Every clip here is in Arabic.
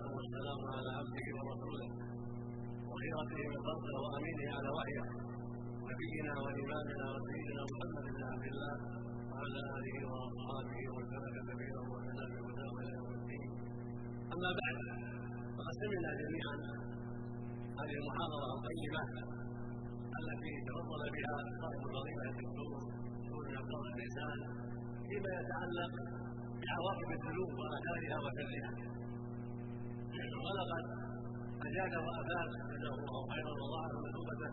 والصلاة والسلام على عبده ورسوله وخيرته من خلقه وأمينه على وحيه نبينا وإمامنا وسيدنا محمد بن عبد الله وعلى آله وأصحابه وسلك سبيله وسلم بهداه إلى يوم الدين. أما بعد، فقد سمعنا جميعا هذه المحاضرة الطيبة التي تفضل بها صاحب الوظيفة الدكتور سوري عبد الله الإنسان فيما يتعلق بعواقب الذنوب وآثارها وسرها، ولقد أجاد وأباد جزاه الله خيرا وضاعف مثوبته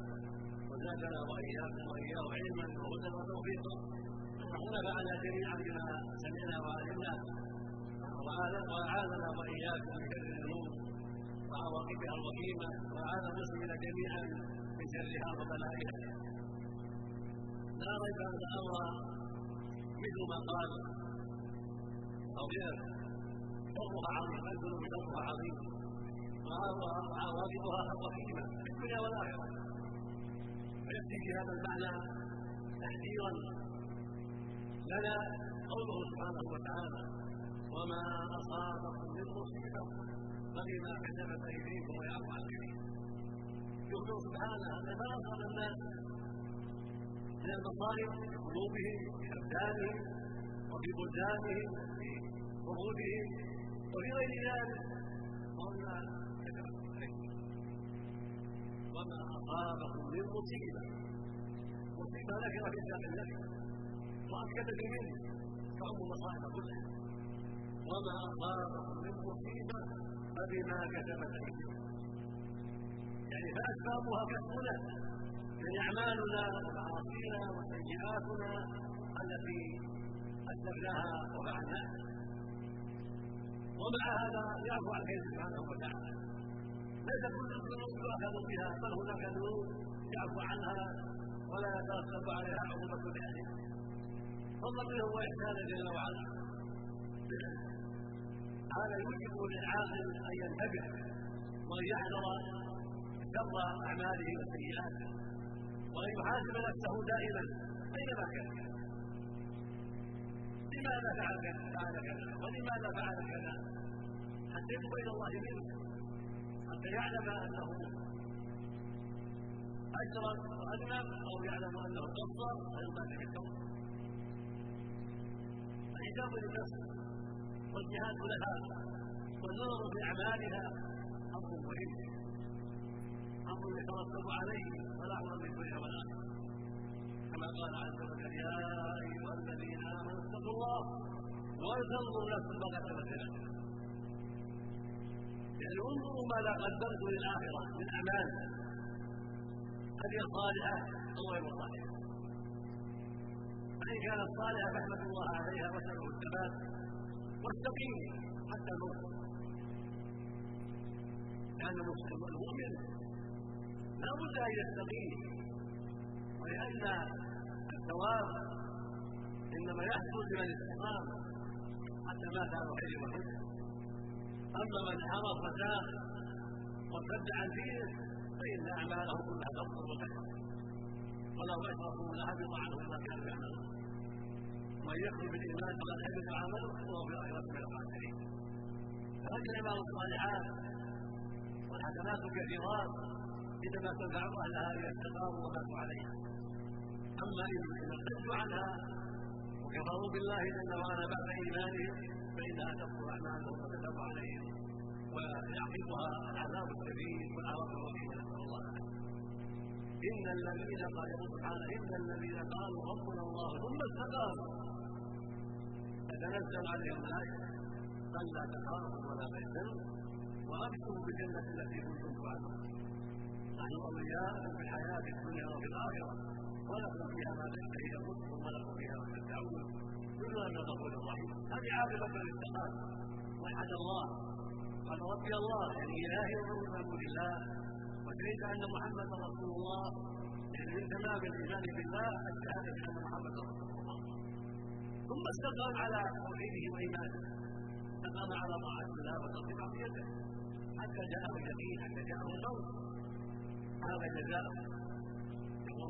وزادنا وإياكم وإياه علما وهدى وتوفيقا. فنحن فعلنا جميعا بما سمعنا وعلمنا وأعاذنا وإياكم من شر الذنوب وعواقبها الوخيمة، وأعاذ المسلمين جميعا من شرها وبلائها. لا ريب أن الأمر مثل ما قال الطبيب، أمرها عظيم، الذنوب أمرها عظيم وعواقبها وخيمة في الدنيا والآخرة. فيأتي في هذا المعنى تحذيرا لنا قوله سبحانه وتعالى: وما أصابكم من مصيبة فبما كسبت أيديكم ويعفو عن كثير. يخبر سبحانه أن ما أصاب الناس من المصائب في قلوبهم في أبدانهم وفي بلدانهم في عروضهم وفي غير ذلك وما كسبت أيديكم. وما أصابكم من مصيبة، مصيبة نكرة في ذات النفس وأكدت منه تعم مصائب كلها. وما أصابكم من مصيبة فبما كسبت أيديكم، يعني فأسبابها كسبنا من أعمالنا ومعاصينا وسيئاتنا التي أسلمناها وفعلناها. ومع هذا يعفو عن خير سبحانه وتعالى، ليس كل الذنوب تؤخذ بها، بل هناك ذنوب يعفو عنها ولا يترتب عليها عقوبة ذلك، فضل منه وإحسانه جل وعلا. هذا يوجب للعاقل أن ينتبه وأن يحذر شر أعماله وسيئاته، وأن يحاسب نفسه دائما أينما كان: لماذا فعل كذا ولماذا فعل كذا، حتى يتوب إلى الله منه، حتى يعلم أنه أشرك وأذنب، أو يعلم أنه قصر فيقال به التوبة. الحجاب للنفس والجهاد لها والنظر في أعمالها أمر مهم، أمر يترتب عليه صلاح من كلها والآخرة، كما قال عز وجل: يا أيها الذين آمنوا اتقوا الله ولتنظر نفس ما كسبت غدا، يعني انظروا ماذا قدمت للآخرة من أعمال، هل هي صالحة أو غير صالحة. فإن كانت صالحة فاحمد الله عليها واسأله الثبات والتقيم حتى الموت، لأن المسلم المؤمن لا بد أن يستقيم، ولأن الثواب إنما يحصل لمن استقام حتى مات على خير وحده. أما من انحرف وساق وارتد عن دينه فإن أعماله كلها تبطل وتكفر، ولو أشركوا لهبط عنهم ما كانوا يعملون، ومن يكفر بالإيمان فقد حبط عمله وهو في الآخرة من الخاسرين. فهذه الأعمال الصالحات والحسنات الكثيرات إنما تنفع أهلها إذا استقاموا وماتوا عليها. أما إن ارتدوا عنها وكفروا بالله جل وعلا بعد إيمانهم فإنها تبطل أعمالهم وتتوب عليهم ويعقبها العذاب الكبير والعذاب الرحيم، نسأل الله العافية. إن الذين قالوا سبحانه: إن الذين قالوا ربنا الله ثم استقاموا تتنزل عليهم الآية ألا تخافوا ولا تحزنوا وأبشروا بالجنة التي كنتم توعدون، نحن أولياؤكم في الحياة الدنيا وفي الآخرة ولكم فيها ما تشتهي أنفسكم ولكم فيها ما تدعون كلها من الغفور الرحيم. هذه عاقبة الاستقامة. وحد الله قال: ربي الله، يعني إلهي ورسول الله، وشهد أن محمد رسول الله، يعني من تمام الإيمان بالله الشهادة بأن محمد رسول الله. ثم استقام على توحيده وإيمانه، استقام على طاعة الله وترك معصيته حتى جاءه اليقين، حتى جاءه الموت. هذا جزاؤه، يقول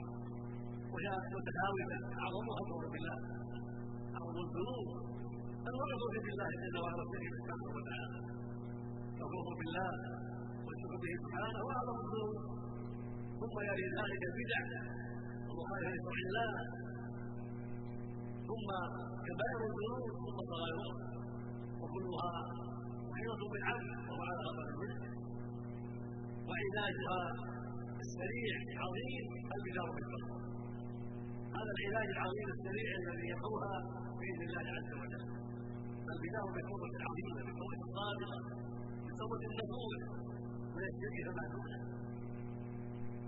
وهي متهاونة أعظمها قول الله أعظم الذنوب الرغبة بالله جل وعلا سبحانه وتعالى الرغبة بالله والشكر به سبحانه وأعظم الذنوب ثم يلي ذلك البدع ومخالفة الله ثم كبائر الذنوب ثم صغائرها وكلها محيطة بالعبد وهو على غضب الملك وعلاجها السريع العظيم البدع بالتقوى. هذا العلاج العظيم السريع الذي يقوها باذن الله عز وجل البدع بتوبه عظيمه بتوبه صادقه بتوبه النفوس من الشرك فمعلومه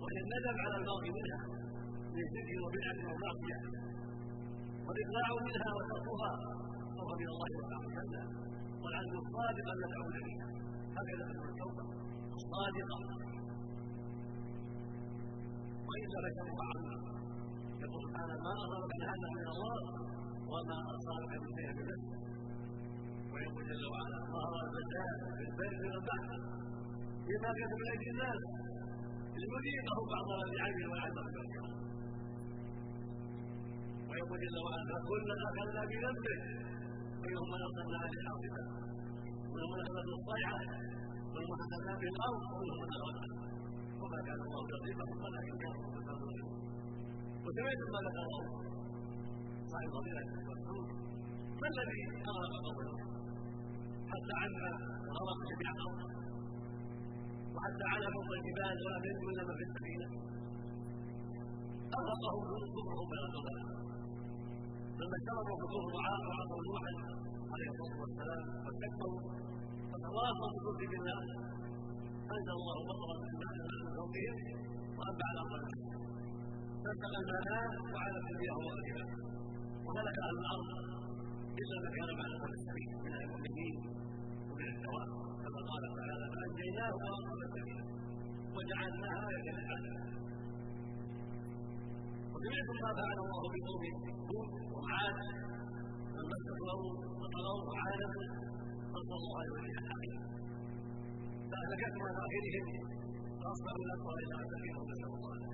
وهي الندم على الماضي منها من شرك وبدعه ومعصيه والاقلاع منها وتركها فهو من الله سبحانه وتعالى والعزم الصادق ان ندعو اليه. هكذا تكون التوبه الصادقه والا فشرها عظيمه يقول سبحانه ما اصابك من هذا من الله وما اصابك من شيء بنفسك ويقول جل وعلا ظهر الفساد في البر والبحر بما كسبت ايدي الناس ليذيقهم بعض الذي عملوا ولعلهم يرجعون. ويقول جل وعلا فكلا اخذنا بذنبه ومنهم من اخذنا على الارض ومنهم من اخذنا الصيحه ومنهم من اخذنا به الارض ومنهم من اخذنا وما كان الله يصيبهم ولكن كانوا يصيبون. وسمعت ما ذكر صاحب فضيلة المسعود ما الذي أغرق قومه حتى عنا غرق جميع قومه وحتى على فوق الجبال وأبد كلما في السفينة أغرقهم ذنوبهم من الضلال لما شربوا حضور دعاء وعصوا نوحا عليه الصلاة والسلام واستكبروا وتواصوا بالكفر بالله أنزل الله مطرا من فوقهم وأنبع على قلوبهم فانتقى الماء وعلى سبيله واجبه وملك اهل الارض الا ما كان بعد اهل السبيل من المؤمنين ومن الدواب كما قال تعالى فانجيناه واصحاب السبيل وجعلناها ايه للاهل. وجميع ما فعل الله بقوم هود وعاد لما استكبروا وطغوا وعاندوا نصر الله يولي الحقيقه فاهلكت مع ظاهرهم فاصبحوا لا قوه الا عزتهم نسال الله.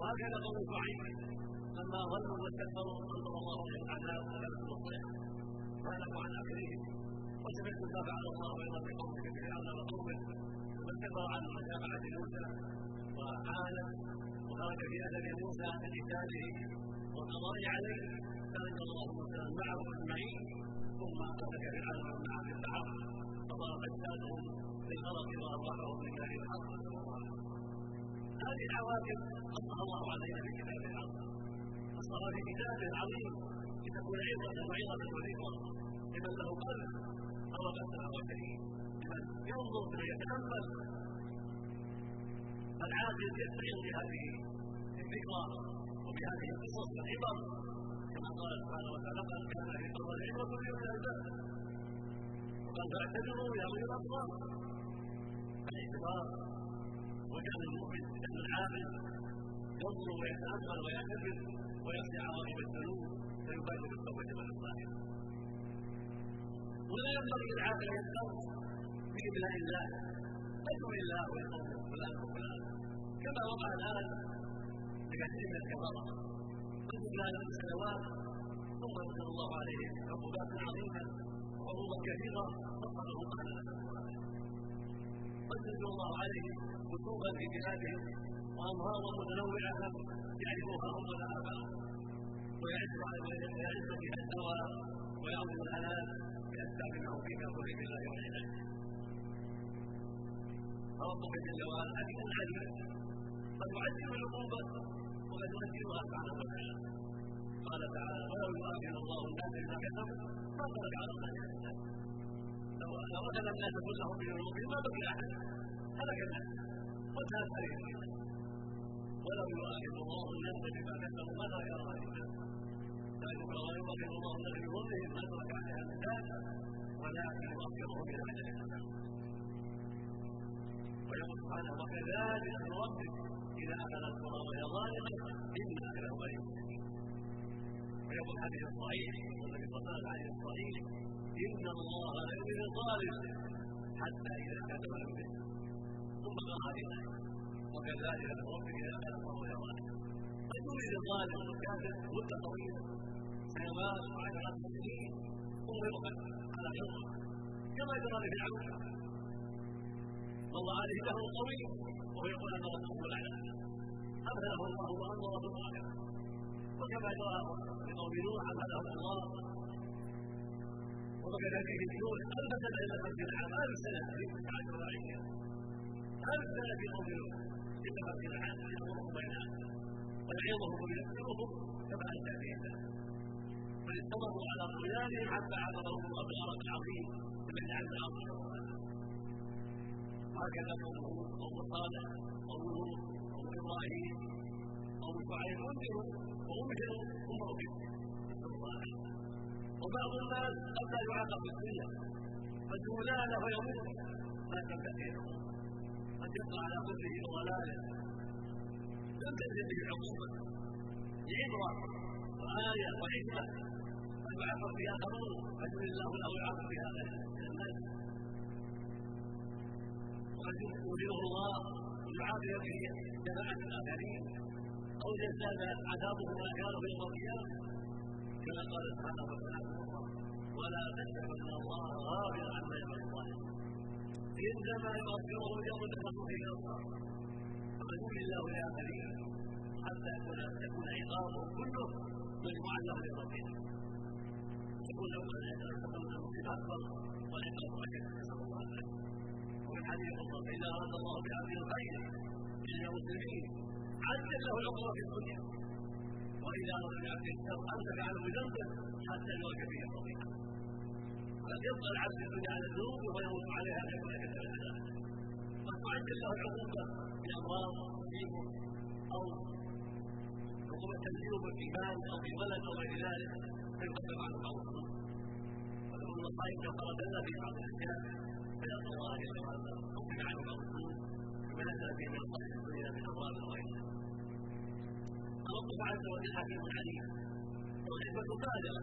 وهكذا قول شعيب لما ظلموا واستكبروا انزل الله عليهم العذاب وغلبهم الصيحه وهلكوا عن اخرهم. وسمعت ما فعل الله ايضا بقومه فرعون وقومه واستكبر عن مجامعه موسى وعانى وخرج في اثر موسى عن قتاله والقضاء عليه فانزل الله موسى معه اجمعين ثم اهلك فرعون ومن معه في البحر فضرب اجسادهم بالغرق وارواحهم لله الحق. هذه العواقب قصها الله علينا في كتابه العظيم قصها في كتابه العظيم لتكون عظه وعظه وذكرى لمن له قلب او قدها وجهه لمن ينظر فيتامل. العاقل يستعين بهذه الذكرى وبهذه القصص والعبر كما قال سبحانه وتعالى لقد كان في قصص العبره لاولي الالباب وقد تعتبروا يا اولي الابصار. الاعتبار وجعل المؤمن بأن العاقل ينظر ويتأمل ويعتبر ويخشى عواقب الذنوب فيبادر بالتوبة والإصلاح. ولا ينبغي للعاقل أن يستوص بإملاء الله أدعو الله ويقول فلان وفلان كما وقع الآن بكثير من الكفرة قدم لنا سنوات ثم أنزل الله عليهم عقوبات عظيمة وعقوبة كثيرة تفضلهم على أنزل الله عليهم خطوبا في جهادهم وانهارا متنوعه يعرفها هم ولا اباؤهم ويعز بها الدواء ويعظم الحلال باسباب المعروفين وغير الله والعنايه. ربك جل وعلا هذه العاجله قد تعجل العقوبه وقد تؤثرها سبحانه وتعالى. قال تعالى: ولو يؤخر الله الناس اذا كسبوا ما ترك على الله احدا، لو اراد الناس كلهم بذنوبهم ما بقي احد، هلك الناس وانتهت عليهم. ولو يؤخر الله الناس اذا كسبوا ما ترك على الله احدا، ذلك ولو يؤخر الله الناس بذنوبهم ما ترك عليها من دابه ولكن يؤخرهم الى اجل مسمى. ويقول سبحانه: وكذلك نرتب إذا أخذ القرى وهي ظالمة إن أخذه أليم. ويقول الحديث الصحيح والنبي صلى الله عليه الصحيح: إن الله لا يؤذي الظالم حتى إذا كتب له به ثم قرأنا وكذلك نرتب إذا أخذ القرى وهي ظالمة. قد يؤذي الظالم والكافر مدة طويلة سنوات وعشرات سنين ثم يؤخذ على حره كما جرى لفرعون، والله عليه له قوي وهو يقول ان رسوله الاعلى امهله الله وان رسوله الاعلى، وكما جرى لقوم نوح امهله الله وبكت فيه الجنود الف سنه الى خمسين عام، الف سنه في تسعه عشر وعشرين، الف سنه في قوم نوح الى خمسين عام يامرهم بينهم ويعظهم ويذكرهم سبعا تأليفا، بل استمروا على طغيانهم حتى عبرهم الابصار العظيم بمن عز عظيم. هكذا قوله قوم صالح قوم لوط قوم ابراهيم قوم شعيب انذروا وانذروا ثم اخذوا نسال الله العافيه. وبعض الناس قد لا يعاقب بالدنيا فزولاله ويموت ما لم تاتيهم، قد يقع على قدره وضلاله لم تاتي به العقوبه لعبره وايه وحكمه قد يعاقب بها قانون فجر الله له يعاقب بها الناس، وقد يؤذيه الله ويعافي به جماعه الاخرين او يزداد عذابه مكانه يوم القيامه، كما قال سبحانه وتعالى: ولا تحسب ان الله غافل عما يعمل الظالمون انما يغفره يوم تفرقه الى الله. فقد يؤذي الله لاخرين حتى تكون عقابه كله مجموعا له لربنا، يكون اولا المصيبه اكبر والعقاب اكثر، نسال الله العافيه. ومن حديث الله: إذا أراد الله بعبده الخير من المسلمين عجل له العقوبة في الدنيا، وإذا أراد بعبده الشر أمسك عنه بذنبه حتى يدرك به الطريق. قد يبقى العبد الدنيا على الذنوب ويموت عليها كما كتب العذاب، قد تعجل له العقوبة بأمراض تصيبه أو عقوبة تجربه في مال أو في ولد أو غير ذلك فيقدم عنه بعض الذنوب. وله المصائب كفرة لنا في بعض الأشياء فيا الله جل وعلا اقسم عنه المقصود ولا تاتي من صالح الدنيا من ابواب الغيب. ربك عز وجل حكيم عليم والحكمه بالغه،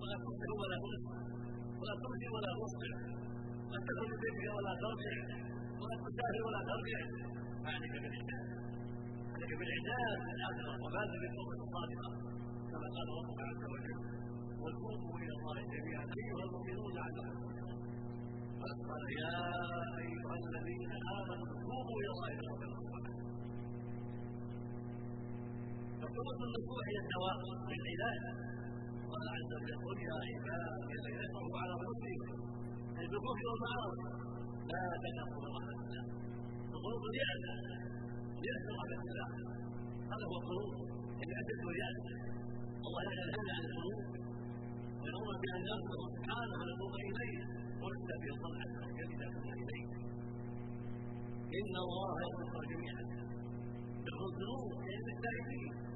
ولا تبصر ولا تبصر ولا تبصر ولا تبصر ولا تدخل بيتك ولا ترجع ولا تسافر ولا ترجع، فعليك بالعناد، عليك بالعناد بالاخره وبادر بالتوبه الصادقه كما قال ربك عز وجل: وتوبوا الى الله جميعا ايها المؤمنون لعلكم تفلحون. فقال: يا ايها الذين امنوا توبوا الى الله توبه نصوحا. فتوبه النصوح هي التواصل بالعباد، قال عز وجل: قل يا عبادي الذين اسرفوا على انفسهم ان تكفروا بالمعاصي لا تقنطوا من رحمه الله. القنوط رياده، رياده رحمه الله، هذا هو القنوط الذي ادته رياده. الله يعلمنا عن القنوط ويأمر بأن ننظر سبحانه ونتوب إليه وليس بصنعة وكلمة إليه. إن الله يغفر جميعا يغفر الذنوب لأهل التائبين